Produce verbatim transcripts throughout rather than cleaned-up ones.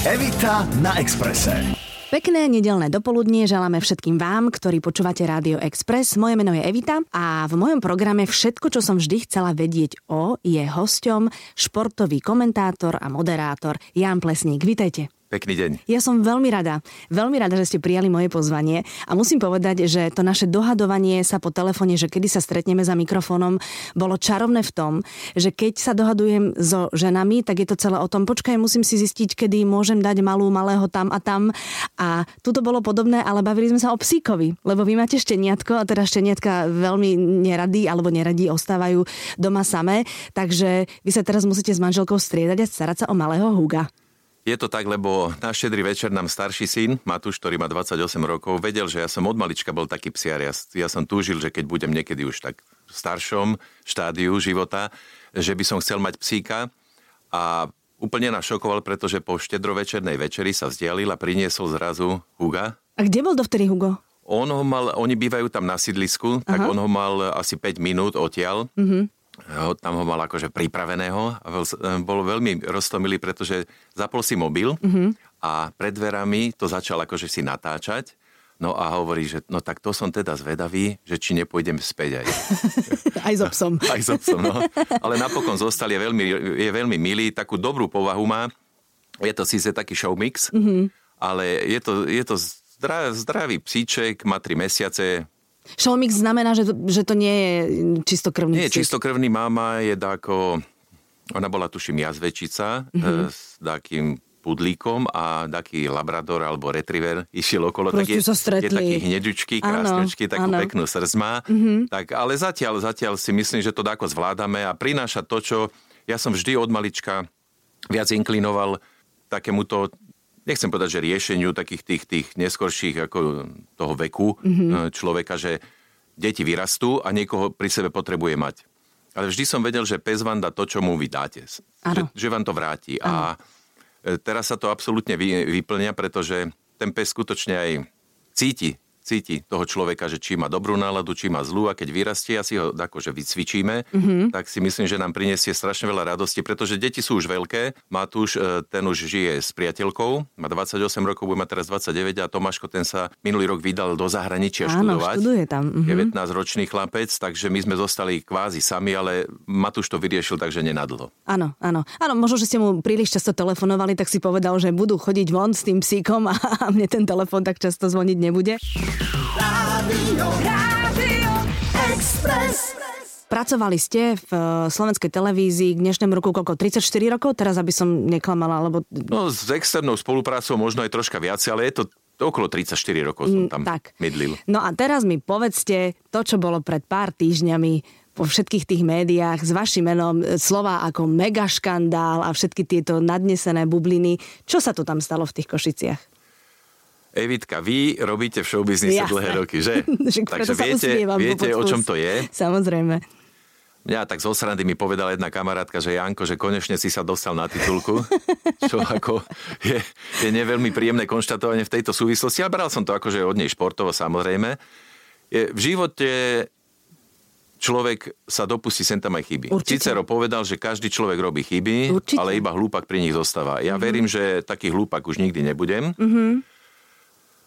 Evita na Expresse. Pekné nedeľné dopoludnie želáme všetkým vám, ktorí počúvate Rádio Express. Moje meno je Evita a v mojom programe všetko, čo som vždy chcela vedieť o, je hosťom športový komentátor a moderátor Ján Plesník. Vitajte. Pekný deň. Ja som veľmi rada, veľmi rada, že ste prijali moje pozvanie a musím povedať, že to naše dohadovanie sa po telefóne, že kedy sa stretneme za mikrofónom, bolo čarovné v tom, že keď sa dohadujem so ženami, tak je to celé o tom, počkaj, musím si zistiť, kedy môžem dať malú, malého tam a tam. A tu to bolo podobné, ale bavili sme sa o psíkovi, lebo vy máte šteniatko a teda šteniatka veľmi neradi alebo neradi ostávajú doma samé, takže vy sa teraz musíte s manželkou striedať a starať sa o malého Huga. Je to tak, lebo na štedrý večer nám starší syn, Matúš, ktorý má dvadsaťosem rokov, vedel, že ja som od malička bol taký psiar. Ja, ja som túžil, že keď budem niekedy už tak v staršom štádiu života, že by som chcel mať psíka. A úplne nás šokoval, pretože po štedrovečernej večeri sa vzdialil a priniesol zrazu Huga. A kde bol dovtedy Hugo? On ho mal, oni bývajú tam na sídlisku, tak on ho mal asi päť minút odtiaľ. Mhm. Tam ho mal akože pripraveného a bol veľmi roztomilý, pretože zapol si mobil mm-hmm. a pred dverami to začal akože si natáčať. No a hovorí, že no tak to som teda zvedavý, že či nepôjdem späť aj. aj so psom. aj so psom, no. Ale napokon zostal, je veľmi, je veľmi milý, takú dobrú povahu má. Je to síce taký showmix, mm-hmm. ale je to, je to zdra, zdravý psíček, má tri mesiace. Showmix znamená, že to, že to nie je čistokrvný. Nie, čistokrvný. Máma je dáko, ona bola tuším jazvečica mm-hmm. s takým pudlíkom a taký labrador alebo retriever išiel okolo. Tak je, je taký hnedučky, krásňučky, takú ano. Peknú srzma. Mm-hmm. Tak, ale zatiaľ, zatiaľ si myslím, že to dáko zvládame a prináša to, čo ja som vždy od malička viac inklinoval takémuto, nechcem povedať, že riešeniu takých tých, tých neskorších ako toho veku mm-hmm. človeka, že deti vyrastú a niekoho pri sebe potrebuje mať. Ale vždy som vedel, že pes vám dá to, čo mu vy dáte. Že, že vám to vráti. Ano. A teraz sa to absolútne vy, vyplňa, pretože ten pes skutočne aj cíti, cíti toho človeka, že či má dobrú náladu, či má zlú. A keď vyrastie, asi ho akože vycvičíme, mm-hmm. tak si myslím, že nám prinesie strašne veľa radosti, pretože deti sú už veľké. Matúš, ten už žije s priateľkou, má dvadsaťosem rokov, bude mať teraz dvadsaťdeväť a Tomáško, ten sa minulý rok vydal do zahraničia Áno, študovať. Áno, študuje tam. Mm-hmm. devätnásťročný chlapec, takže my sme zostali kvázi sami, ale Matúš to vyriešil, takže nenadlho. Áno, áno. Áno, možno, že ste mu príliš často telefonovali, tak si povedal, že budú chodiť von s tým psíkom a, a mne ten telefón tak často zvoniť nebude. Rádio, Rádio Express. Pracovali ste v Slovenskej televízii k dnešnému roku koľko? tridsaťštyri rokov? Teraz, aby som neklamala, alebo... No, s externou spoluprácou možno aj troška viac, ale je to okolo tridsaťštyri rokov som tam tak mydlil. No a teraz mi povedzte to, čo bolo pred pár týždňami po všetkých tých médiách s vašim menom, slová ako megaškandál a všetky tieto nadnesené bubliny. Čo sa to tam stalo v tých Košiciach? Evitka, vy robíte v showbiznise ja. dlhé roky, že? Takže viete, viete o čom to je? Samozrejme. Ja tak zo srandy mi povedala jedna kamarátka, že Janko, že konečne si sa dostal na titulku, čo ako je, je neveľmi príjemné konštatovanie v tejto súvislosti. Ale bral som to akože od nej športovo, samozrejme. Je, v živote človek sa dopustí sem tam aj chyby. Cicero povedal, že každý človek robí chyby, Určite. ale iba hlúpak pri nich zostáva. Ja mm-hmm. verím, že taký hlúpak už nikdy nebudem. Mhm.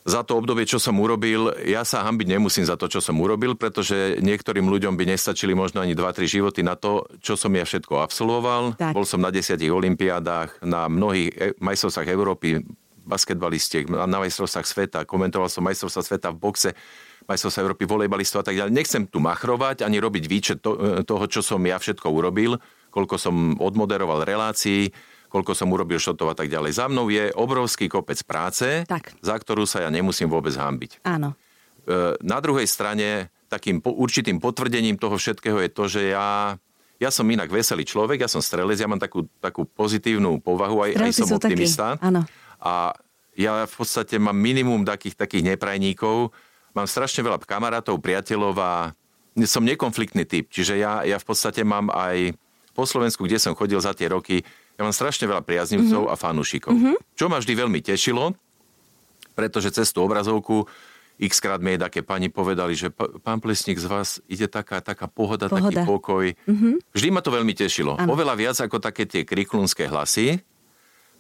Za to obdobie, čo som urobil, ja sa hanbiť nemusím za to, čo som urobil, pretože niektorým ľuďom by nestačili možno ani dva tri životy na to, čo som ja všetko absolvoval. Tak. Bol som na desiatich olympiádach, na mnohých majstrovstvách Európy, basketbalistiek, na majstrovstvách sveta, komentoval som majstrovstvá sveta v boxe, majstrovstvá Európy, volejbalistov a tak ďalej. Nechcem tu machrovať ani robiť výčet to, toho, čo som ja všetko urobil, koľko som odmoderoval relácií, koľko som urobil šotov a tak ďalej. Za mnou je obrovský kopec práce, tak. za ktorú sa ja nemusím vôbec hanbiť. Áno. Na druhej strane, takým po, určitým potvrdením toho všetkého je to, že ja, ja som inak veselý človek, ja som strelec, ja mám takú, takú pozitívnu povahu, aj, aj som optimista. Áno. A ja v podstate mám minimum takých, takých neprajníkov, mám strašne veľa kamarátov, priateľov a som nekonfliktný typ, čiže ja, ja v podstate mám aj po Slovensku, kde som chodil za tie roky, ja mám strašne veľa priaznivcov mm-hmm. a fanúšikov. Mm-hmm. Čo ma vždy veľmi tešilo, pretože cez tú obrazovku x-krát mi také pani povedali, že pán Plesník, z vás ide taká, taká pohoda, pohoda, taký pokoj. Mm-hmm. Vždy ma to veľmi tešilo. Ano. Oveľa viac ako také tie kriklunské hlasy.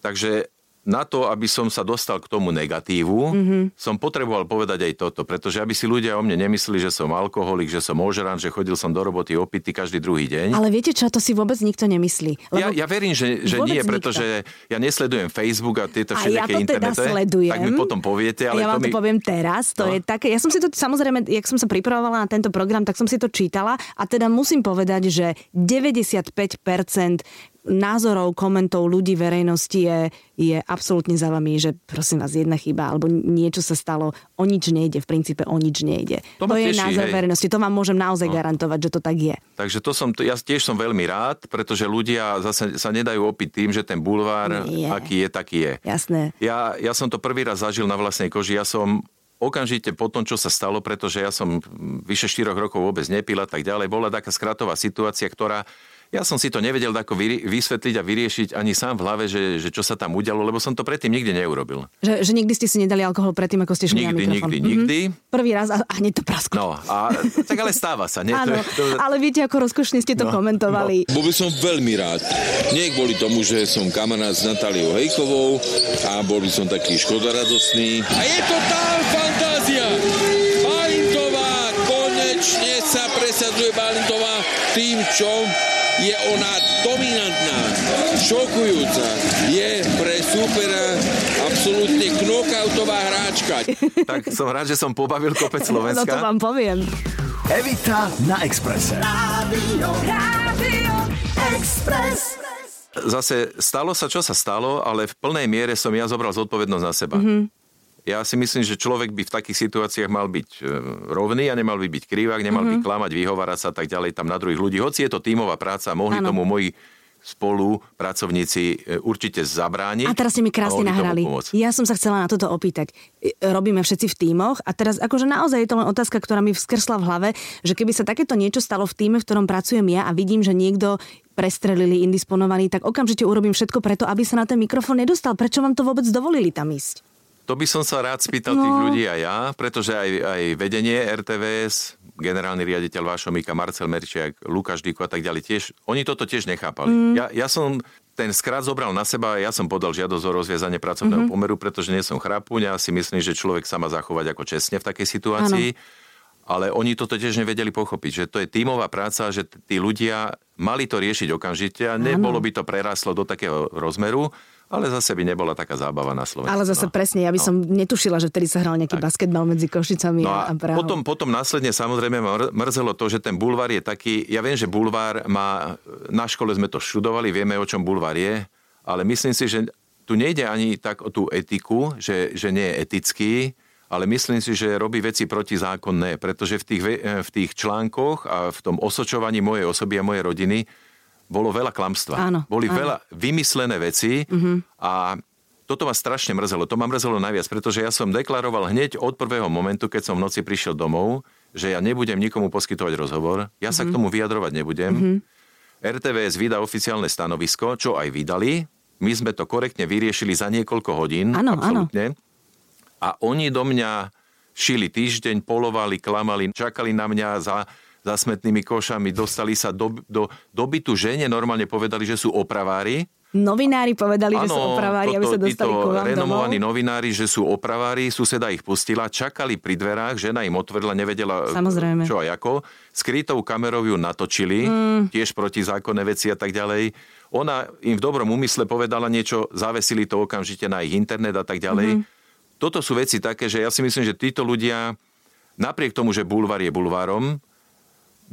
Takže na to, aby som sa dostal k tomu negatívu, mm-hmm. som potreboval povedať aj toto, pretože aby si ľudia o mne nemysleli, že som alkoholik, že som ožran, že chodil som do roboty opitý každý druhý deň. Ale viete čo, to si vôbec nikto nemyslí. Lebo... Ja, ja verím, že, že nie, pretože nikto. Ja nesledujem Facebook a tieto všetky internete. A ja to teda sledujem. Tak mi potom poviete. Ale ja vám to, mi... to poviem teraz. To no. je také, ja som si to, samozrejme, jak som sa pripravovala na tento program, tak som si to čítala a teda musím povedať, že deväťdesiatpäť percent názorov, komentov ľudí verejnosti je, je absolútne za vami, že prosím vás, jedna chyba, alebo niečo sa stalo, o nič nejde, v princípe o nič nejde. To, to je teší, názor hej. verejnosti, to vám môžem naozaj no. garantovať, že to tak je. Takže to som, ja tiež som veľmi rád, pretože ľudia zase sa nedajú opiť tým, že ten bulvár, nie. aký je, taký je. Jasné. Ja, ja som to prvý raz zažil na vlastnej koži, ja som okamžite po tom, čo sa stalo, pretože ja som vyše štyroch rokov vôbec nepil a tak ďalej, bola taká skratová situácia, ktorá ja som si to nevedel ako vysvetliť a vyriešiť ani sám v hlave, že, že čo sa tam udialo, lebo som to predtým nikdy neurobil. Že, že nikdy ste si nedali alkohol predtým, ako ste šli na mikrofón. Nikdy, nikdy, mm-hmm. nikdy. Prvý raz a, a hneď to prasklo. No, a, tak ale stáva sa. Nie? Áno, to, to... ale viete, ako rozkošne ste to no, komentovali. No. Bol by som veľmi rád. Nie kvôli tomu, že som kamarát s Natáliou Hejkovou a bol by som taký škodoradostný. A je to tá fantázia! Balintová konečne sa presadzuje Balintová tým, čo... je ona dominantná, šokujúca, je pre súpera absolútne knockoutová hráčka. Tak som rád, že som pobavil kopec Slovenska. No to vám poviem. Evita na Expresse. Rádio, Rádio Express. Zase stalo sa, čo sa stalo, ale v plnej miere som ja zobral zodpovednosť na seba. Mm-hmm. Ja si myslím, že človek by v takých situáciách mal byť rovný a nemal by byť krivák, nemal mm-hmm. by klamať, vyhovárať sa a tak ďalej tam na druhých ľudí. Hoci je to tímová práca, mohli ano. Tomu moji spolupracovníci určite zabrániť. A teraz ste mi krásne nahrali. Ja som sa chcela na toto opýtať. Robíme všetci v tímoch a teraz akože naozaj je to len otázka, ktorá mi vskrsla v hlave, že keby sa takéto niečo stalo v tíme, v ktorom pracujem ja a vidím, že niekto prestrelili, indisponovaný, tak okamžite urobím všetko preto, aby sa na ten mikrofón nedostal. Prečo vám to vôbec dovolili tam ísť? To by som sa rád spýtal no. tých ľudí a ja, pretože aj, aj vedenie er té vé es, generálny riaditeľ vášho Mika, Marcel Merčiak, Lukáš Diko a tak ďalej, tiež, oni toto tiež nechápali. Mm. Ja, ja som ten skrat zobral na seba a ja som podal žiadosť o rozviazanie pracovného mm-hmm. pomeru, pretože nie som chrapuň a si myslím, že človek sa má zachovať ako čestne v takej situácii. Ano. Ale oni toto tiež nevedeli pochopiť, že to je tímová práca, že tí ľudia mali to riešiť okamžite a nebolo by to preráslo do takého rozmeru. Ale zase by nebola taká zábava na Slovensku. Ale zase no. presne, ja by no. som netušila, že vtedy sa hral nejaký tak. basketbal medzi Košicami no a, a Prahou. Potom, potom následne samozrejme ma mrzelo to, že ten bulvár je taký, ja viem, že bulvár má, na škole sme to študovali, vieme, o čom bulvár je, ale myslím si, že tu nejde ani tak o tú etiku, že, že nie je etický, ale myslím si, že robí veci protizákonné, pretože v tých, v tých článkoch a v tom osočovaní mojej osoby a mojej rodiny bolo veľa klamstva. Áno, Boli áno. veľa vymyslené veci uh-huh. a toto ma strašne mrzelo. To ma mrzelo najviac, pretože ja som deklaroval hneď od prvého momentu, keď som v noci prišiel domov, že ja nebudem nikomu poskytovať rozhovor. Ja uh-huh. sa k tomu vyjadrovať nebudem. Uh-huh. er té vé es vydá oficiálne stanovisko, čo aj vydali. My sme to korektne vyriešili za niekoľko hodín. Áno, absolútne. Áno. A oni do mňa šili týždeň, polovali, klamali, čakali na mňa za... za smetnými košami, dostali sa do, do, do bytu žene, normálne povedali, že sú opravári. Novinári povedali, ano, že sú opravári, toto, aby sa dostali k vám domov. Renomovaní novinári, že sú opravári, suseda ich pustila, čakali pri dverách, žena im otvorila, nevedela samozrejme. Čo a ako. Skrytou kamerou ju natočili, mm. tiež protizákonné veci a tak ďalej. Ona im v dobrom úmysle povedala niečo, zavesili to okamžite na ich internet a tak ďalej. Mm-hmm. Toto sú veci také, že ja si myslím, že títo ľudia, napriek tomu, že bulvár je bulvárom,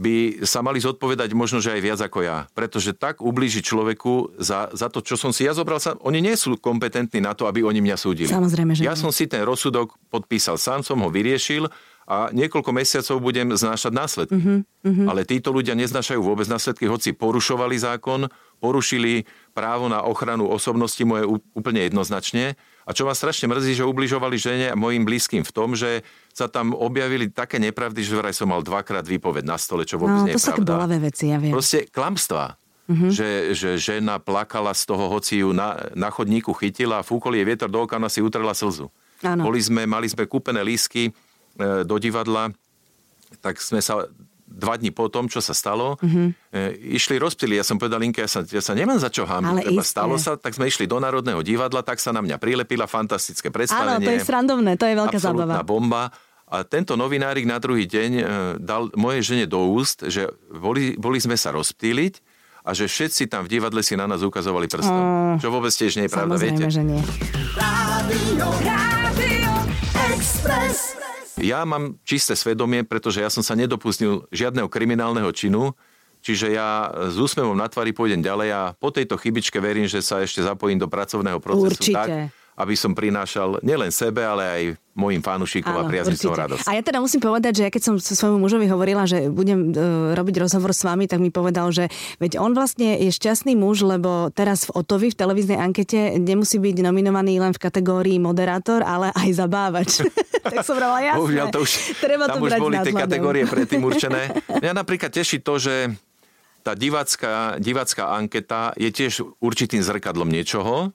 by sa mali zodpovedať možno, že aj viac ako ja. Pretože tak ublíži človeku za, za to, čo som si ja zobral. Sa, oni nie sú kompetentní na to, aby oni mňa súdili. Samozrejme, že ja nie. Som si ten rozsudok podpísal sám, som ho vyriešil a niekoľko mesiacov budem znášať následky. Uh-huh, uh-huh. Ale títo ľudia neznášajú vôbec následky, hoci porušovali zákon, porušili právo na ochranu osobnosti moje úplne jednoznačne. A čo ma strašne mrzí, že ubližovali žene a mojim blízkym v tom, že sa tam objavili také nepravdy, že vraj som mal dvakrát výpoveď na stole, čo vôbec nie je pravda. No, to sú bolavé veci, ja viem. Proste klamstvá. Mm-hmm. Že, že žena plakala z toho, hoci ju na, na chodníku chytila a fúkol jej vietor do oka, ona si utrela slzu. Áno. Boli sme, mali sme kúpené lístky e, do divadla, tak sme sa dva dní po tom, čo sa stalo, mm-hmm. e, išli rozptýli. Ja som povedal Linke, ja sa, ja sa nemám za čo hámiť. Treba, stalo sa, tak sme išli do Národného divadla, tak sa na mňa prilepila, fantastické predstavenie. Áno, to je srandovné, to je veľká absolútna zábava. Bomba. A tento novinárik na druhý deň e, dal mojej žene do úst, že boli, boli sme sa rozptýliť a že všetci tam v divadle si na nás ukazovali prstom. O, čo vôbec tiež nie je pravda, viete? Samozrejme, že nie. Rádio, Rádio Express. Ja mám čisté svedomie, pretože ja som sa nedopustil žiadneho kriminálneho činu, čiže ja s úsmevom na tvári pôjdem ďalej a po tejto chybičke verím, že sa ešte zapojím do pracovného procesu. Určite. Tak, aby som prinášal nielen sebe, ale aj mojim fanúšikom a priaznicom radosť. A ja teda musím povedať, že ja keď som svojmu mužovi hovorila, že budem e, robiť rozhovor s vami, tak mi povedal, že veď on vlastne je šťastný muž, lebo teraz v Otovi v televíznej ankete nemusí byť nominovaný len v kategórii moderátor, ale aj zabávač. Tak som brala jasné. Bohužiaľ, to už, treba tam to už brať boli tie kategórie predtým určené. Mňa napríklad teší to, že tá divácka, divácka anketa je tiež určitým zrkadlom niečoho,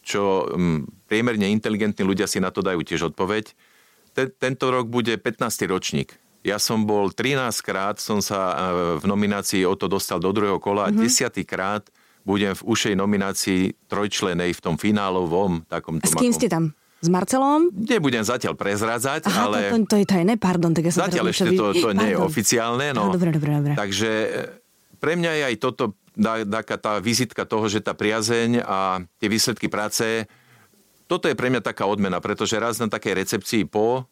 čo priemerne inteligentní ľudia si na to dajú tiež odpoveď. Te, tento rok bude pätnásty ročník. Ja som bol trinásťkrát, som sa v nominácii o to dostal do druhého kola a mm-hmm. desiatykrát budem v ušej nominácii trojčlenej v tom finálovom. Takom, s kým ste tam? S Marcelom? Nebudem zatiaľ prezradzať, Aha, ale... To, to, to je tajné, pardon. Tak ja som zatiaľ ešte to, to nie je oficiálne. No. Dobre, dobre, dobre. Takže pre mňa je aj toto taká tá vizitka toho, že tá priazeň a tie výsledky práce, toto je pre mňa taká odmena, pretože raz na takej recepcii po,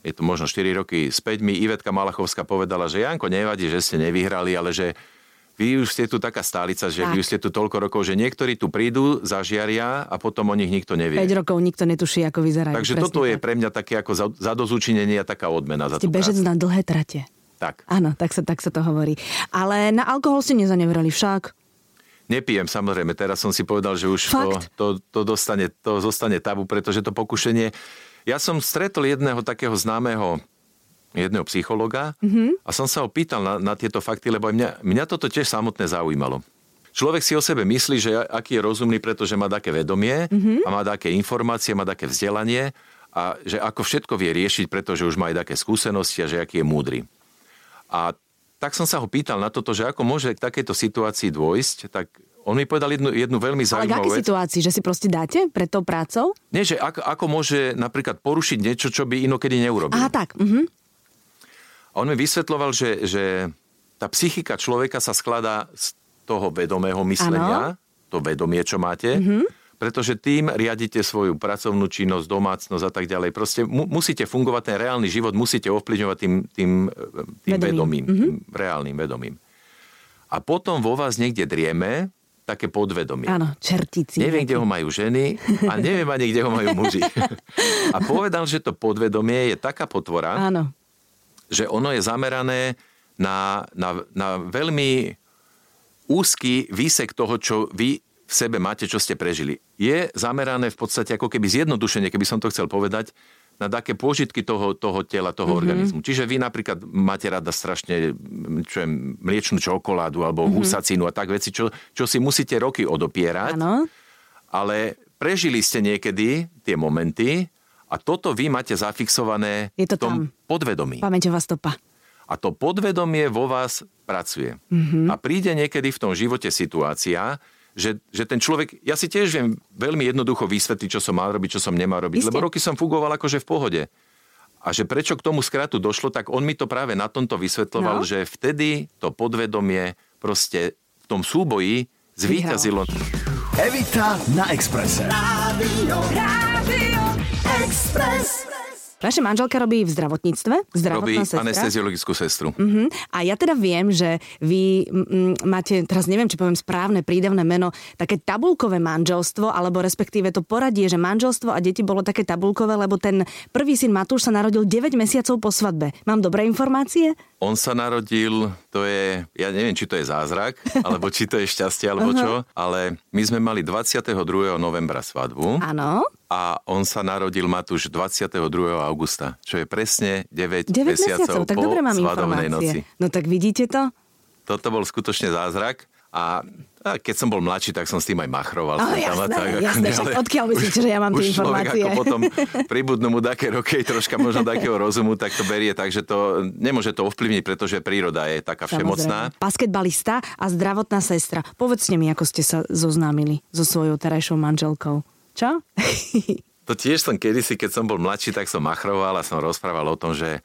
je to možno štyri roky späť, mi Ivetka Malachovská povedala, že Janko, nevadí, že ste nevyhrali, ale že vy už ste tu taká stálica, že tak. Vy už ste tu toľko rokov, že niektorí tu prídu, zažiaria a potom o nich nikto nevie. päť rokov nikto netuší, ako vyzerajú. Takže toto tak. Je pre mňa také ako zadozúčinenie a taká odmena. Ste za tú bežec prácu. Na dlhé trate. Tak. Áno, tak sa, tak sa to hovorí. Ale na alkohol ste nezanevreli však? Nepijem, samozrejme. Teraz som si povedal, že už to, to, to, dostane, to zostane tabu, pretože to pokušenie... Ja som stretol jedného takého známeho, jedného psychologa mm-hmm. a som sa ho pýtal na, na tieto fakty, lebo mňa, mňa toto tiež samotné zaujímalo. Človek si o sebe myslí, že aký je rozumný, pretože má také vedomie mm-hmm. a má také informácie, má také vzdelanie a že ako všetko vie riešiť, pretože už má aj také skúsenosti a že aký je múdry. A tak som sa ho pýtal na toto, že ako môže k takejto situácii dôjsť, tak on mi povedal jednu, jednu veľmi zaujímavú vec. Ale v akej situácii? Že si proste dáte pred tou prácou? Nie, že ako, ako môže napríklad porušiť niečo, čo by inokedy neurobil. Aha, tak. Uh-huh. A on mi vysvetloval, že, že tá psychika človeka sa skladá z toho vedomého myslenia, ano. To vedomie, čo máte, uh-huh. pretože tým riadite svoju pracovnú činnosť, domácnosť a tak ďalej. Proste mu, musíte fungovať, ten reálny život musíte ovplyvňovať tým, tým, tým vedomím, vedomím mm-hmm. tým reálnym vedomím. A potom vo vás niekde drieme také podvedomie. Áno, čertici. Neviem, kde ho majú ženy a neviem ani, kde ho majú muži. A povedal, že to podvedomie je taká potvora, áno. že ono je zamerané na, na, na veľmi úzky výsek toho, čo vy v sebe máte, čo ste prežili. Je zamerané v podstate ako keby zjednodušenie, keby som to chcel povedať, na také pôžitky toho, toho tela, toho mm-hmm. organizmu. Čiže vy napríklad máte rada strašne čo je, mliečnú čokoládu alebo mm-hmm. husacinu a tak veci, čo, čo si musíte roky odopierať. Áno. Ale prežili ste niekedy tie momenty a toto vy máte zafixované v tom podvedomí. Pamäťová stopa. A to podvedomie vo vás pracuje. Mm-hmm. A príde niekedy v tom živote situácia, Že, že ten človek, ja si tiež viem veľmi jednoducho vysvetliť, čo som mal robiť, čo som nemal robiť, Isté. Lebo roky som fungoval akože v pohode. A že prečo k tomu skratu došlo, tak on mi to práve na tomto vysvetloval, no. že vtedy to podvedomie proste v tom súboji zvíťazilo. Evita na Expresse. Rádio, Rádio Express. Vaša manželka robí v zdravotníctve? Robí sestra. Anesteziologickú sestru. Uh-huh. A ja teda viem, že vy m- m- máte, teraz neviem, či poviem správne prídavné meno, také tabuľkové manželstvo, alebo respektíve to poradie, že manželstvo a deti bolo také tabuľkové, lebo ten prvý syn Matúš sa narodil deväť mesiacov po svadbe. Mám dobré informácie? On sa narodil, to je, ja neviem, či to je zázrak, alebo či to je šťastie, alebo uh-huh. čo, ale my sme mali dvadsiateho druhého novembra svadbu. Áno. A on sa narodil Matúš dvadsiateho druhého augusta, čo je presne deväť mesiacov po svadobnej noci. No tak vidíte to? Toto bol skutočne zázrak A, a keď som bol mladší, tak som s tým aj machroval. Oh, jasné, tak, jasné. Ale... Odkiaľ myslíte, že ja mám tie informácie? Už človek ako potom pribudnú mu také roky, troška možno takého rozumu, tak to berie. Takže to nemôže to ovplyvniť, pretože príroda je taká všemocná. Samozrejme. Basketbalista a zdravotná sestra. Povedzte mi, ako ste sa zoznámili so svojou terajšou manželkou. Čo? To tiež som kedysi, keď som bol mladší, tak som machroval a som rozprával o tom, že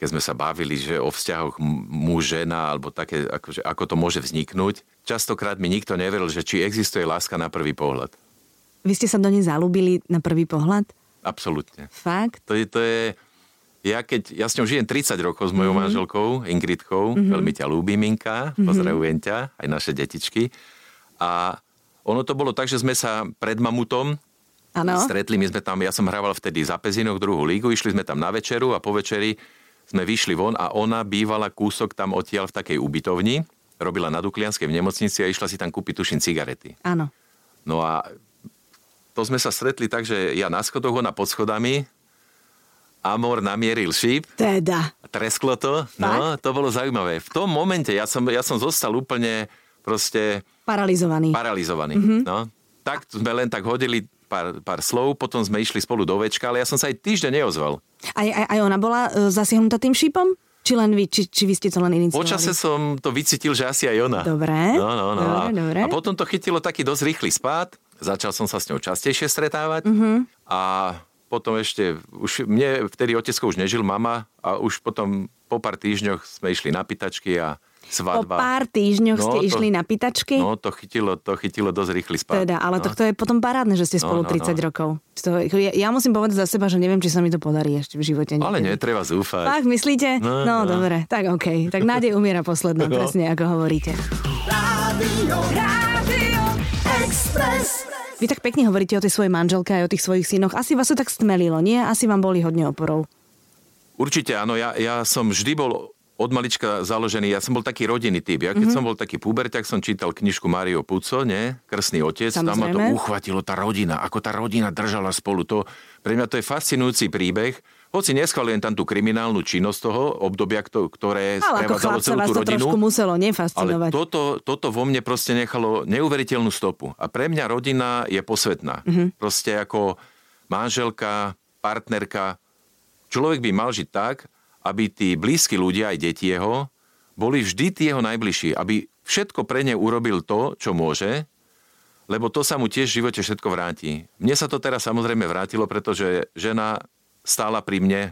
keď sme sa bavili, že o vzťahoch muž, žena, alebo také, akože, ako to môže vzniknúť. Častokrát mi nikto neveril, že či existuje láska na prvý pohľad. Vy ste sa do nej zalúbili na prvý pohľad? Absolútne. Fakt? To je, to je ja, keď, ja s ňou žijem tridsať rokov s mojou mm-hmm. manželkou Ingridkou, mm-hmm. veľmi ťa ľúbim, Inka, mm-hmm. pozdravujem ťa, aj naše detičky. A ono to bolo tak, že sme sa pred Mamutom ano. stretli, my sme tam, ja som hrával vtedy za Pezinok druhú lígu, išli sme tam na večeru a po večeri sme vyšli von a ona bývala kúsok tam odtiaľ v takej ubytovni, robila na Duklianskej v nemocnici a išla si tam kúpiť tuším cigarety. Áno. No a to sme sa stretli tak, že ja na schodoch, ona pod schodami, Amor namieril šíp. Teda. Tresklo to. Fakt? No, to bolo zaujímavé. V tom momente ja som, ja som zostal úplne proste... Paralizovaný. Paralizovaný, mm-hmm. no. Tak sme len tak hodili pár, pár slov, potom sme išli spolu do večka, ale ja som sa aj týždeň neozval. Aj, aj, aj ona bola zasiahnutá tým šípom? Či len vy? Či, či vy ste to len iniciovali? Po čase som to vycítil, že asi aj ona. Dobre, no, no, no. Dobre, a, dobre. A potom to chytilo taký dosť rýchly spád. Začal som sa s ňou častejšie stretávať. Uh-huh. A potom ešte, už mne vtedy otecko už nežil, mama. A už potom po pár týždňoch sme išli na pitačky a svadba. Po pár týždňoch no, ste to, išli na pitačky? No, to chytilo, to chytilo dosť rýchly spád. Teda, ale no. to je potom parádne, že ste spolu no, no, tridsať no. rokov. To, ja, ja musím povedať za seba, že neviem, či sa mi to podarí ešte v živote. Niekedy. Ale netreba zúfať. Tak, myslíte? No, no, no. dobre, tak okej. Okay. Tak nádej umiera posledná, no. presne ako hovoríte. Rádio, Rádio Express. Vy tak pekne hovoríte o tej svojej manželke aj o tých svojich synoch. Asi vás to tak stmelilo, nie? Asi vám boli hodne oporou. Určite áno, ja, ja som vždy bol... Od malička založený, ja som bol taký rodinný typ. Ja keď mm-hmm. som bol taký puberťak, som čítal knižku Mario Puzo, nie? Krstný otec. Samozrejme. Tam ma to uchvatilo, tá rodina, ako tá rodina držala spolu. To, pre mňa to je fascinujúci príbeh. Hoci neschvaľujem tam tú kriminálnu činnosť toho obdobia, ktoré sprevádzalo celú tú rodinu. Ale ako chlapca vás to trošku muselo nefascinovať. Ale toto, toto vo mne proste nechalo neuveriteľnú stopu. A pre mňa rodina je posvetná. Mm-hmm. Proste ako manželka, partnerka. Človek by mal žiť tak, aby tí blízki ľudia, aj deti jeho, boli vždy tí jeho najbližší, aby všetko pre ne urobil to, čo môže, lebo to sa mu tiež v živote všetko vráti. Mne sa to teraz samozrejme vrátilo, pretože žena stála pri mne,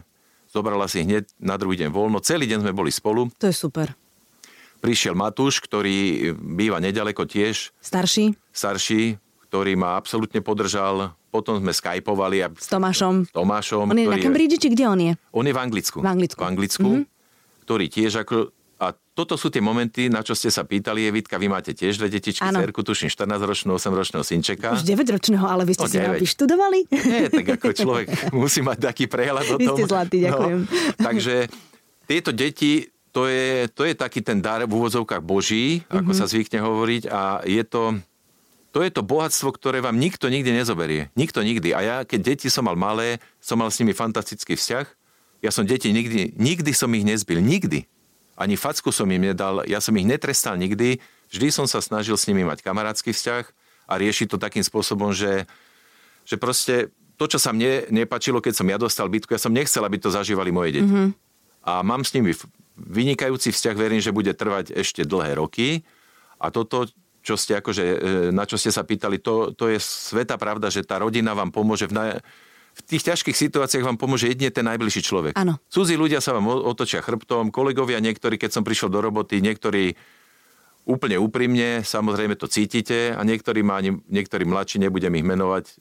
zobrala si hneď na druhý deň voľno, celý deň sme boli spolu. To je super. Prišiel Matúš, ktorý býva nedaleko tiež. Starší. Starší, ktorý ma absolútne podržal. Potom sme skypovali. A... S Tomášom. S Tomášom. On je ktorý... na Cambridge, či kde on je? On je v Anglicku. V Anglicku. V Anglicku, mm-hmm. ktorý tiež ako... A toto sú tie momenty, na čo ste sa pýtali. Evitka, vy máte tiež dve detičky, cerku, tuším štrnásťročného, osemročného synčeka. Už deväťročného, ale vy ste no, si nám vyštudovali. Nie, tak ako človek musí mať taký prehľad o tom. Vy ste zlatý, ďakujem. No, takže tieto deti, to je, to je taký ten dar v úvodzovkách Boží, mm-hmm. ako sa zvykne hovoriť, a je to... To je to bohatstvo, ktoré vám nikto nikdy nezoberie. Nikto nikdy. A ja, keď deti som mal malé, som mal s nimi fantastický vzťah. Ja som deti nikdy, nikdy som ich nezbil. Nikdy. Ani facku som im nedal. Ja som ich netrestal nikdy. Vždy som sa snažil s nimi mať kamarátsky vzťah a riešiť to takým spôsobom, že, že proste to, čo sa mne nepačilo, keď som ja dostal bitku, ja som nechcel, aby to zažívali moje deti. Mm-hmm. A mám s nimi vynikajúci vzťah. Verím, že bude trvať ešte dlhé roky. A toto... Čo ste akože, na čo ste sa pýtali, to, to je svätá pravda, že tá rodina vám pomôže, v, na, v tých ťažkých situáciách vám pomôže jedine ten najbližší človek. Áno. Cudzí ľudia sa vám otočia chrbtom, kolegovia niektorí, keď som prišiel do roboty, niektorí úplne úprimne, samozrejme to cítite, a niektorí, ma ani, niektorí mladší, nebudem ich menovať,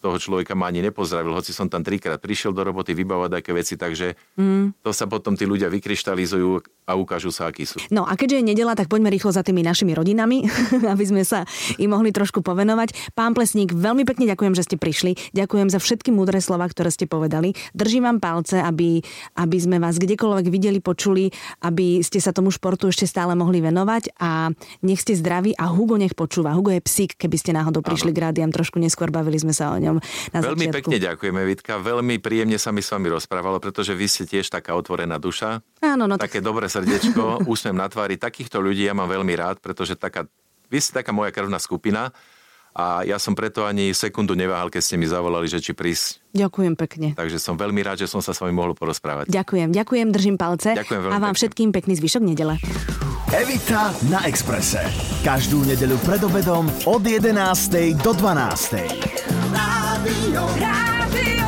toho človeka ma ani nepozdravil, hoci som tam trikrát prišiel do roboty vybavovať také veci, takže mm. to sa potom tí ľudia vykryštalizujú a ukážu sa, akí sú. No a keďže je nedeľa, tak poďme rýchlo za tými našimi rodinami, aby sme sa im mohli trošku povenovať. Pán Plesník, veľmi pekne ďakujem, že ste prišli. Ďakujem za všetky múdre slová, ktoré ste povedali. Držím vám palce, aby, aby sme vás kdekoľvek videli, počuli, aby ste sa tomu športu ešte stále mohli venovať, a nech ste zdraví a Hugo nech počúva. Hugo je psík, keby ste náhodou prišli k rádiam trošku neskôr, bavili sme sa o ňom. Veľmi začiatku. Pekne ďakujeme, Vitka. Veľmi príjemne sa mi s vami rozprávalo, pretože vy ste tiež taká otvorená duša. Áno, no, také tak... dobré srdiečko, úsmev na tvári. Takýchto ľudí ja mám veľmi rád, pretože taká vy ste taká moja krvná skupina a ja som preto ani sekundu neváhal, keď ste mi zavolali, že či prísť. Ďakujem pekne. Takže som veľmi rád, že som sa s vami mohol porozprávať. Ďakujem, ďakujem, držím palce. Ďakujem veľmi a vám pekne. Všetkým pekný zvyšok nedele. Evita na Expresse. Každú nedeľu pred obedom od jedenástej do dvanástej. Rádio, Rádio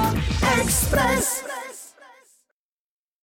Express.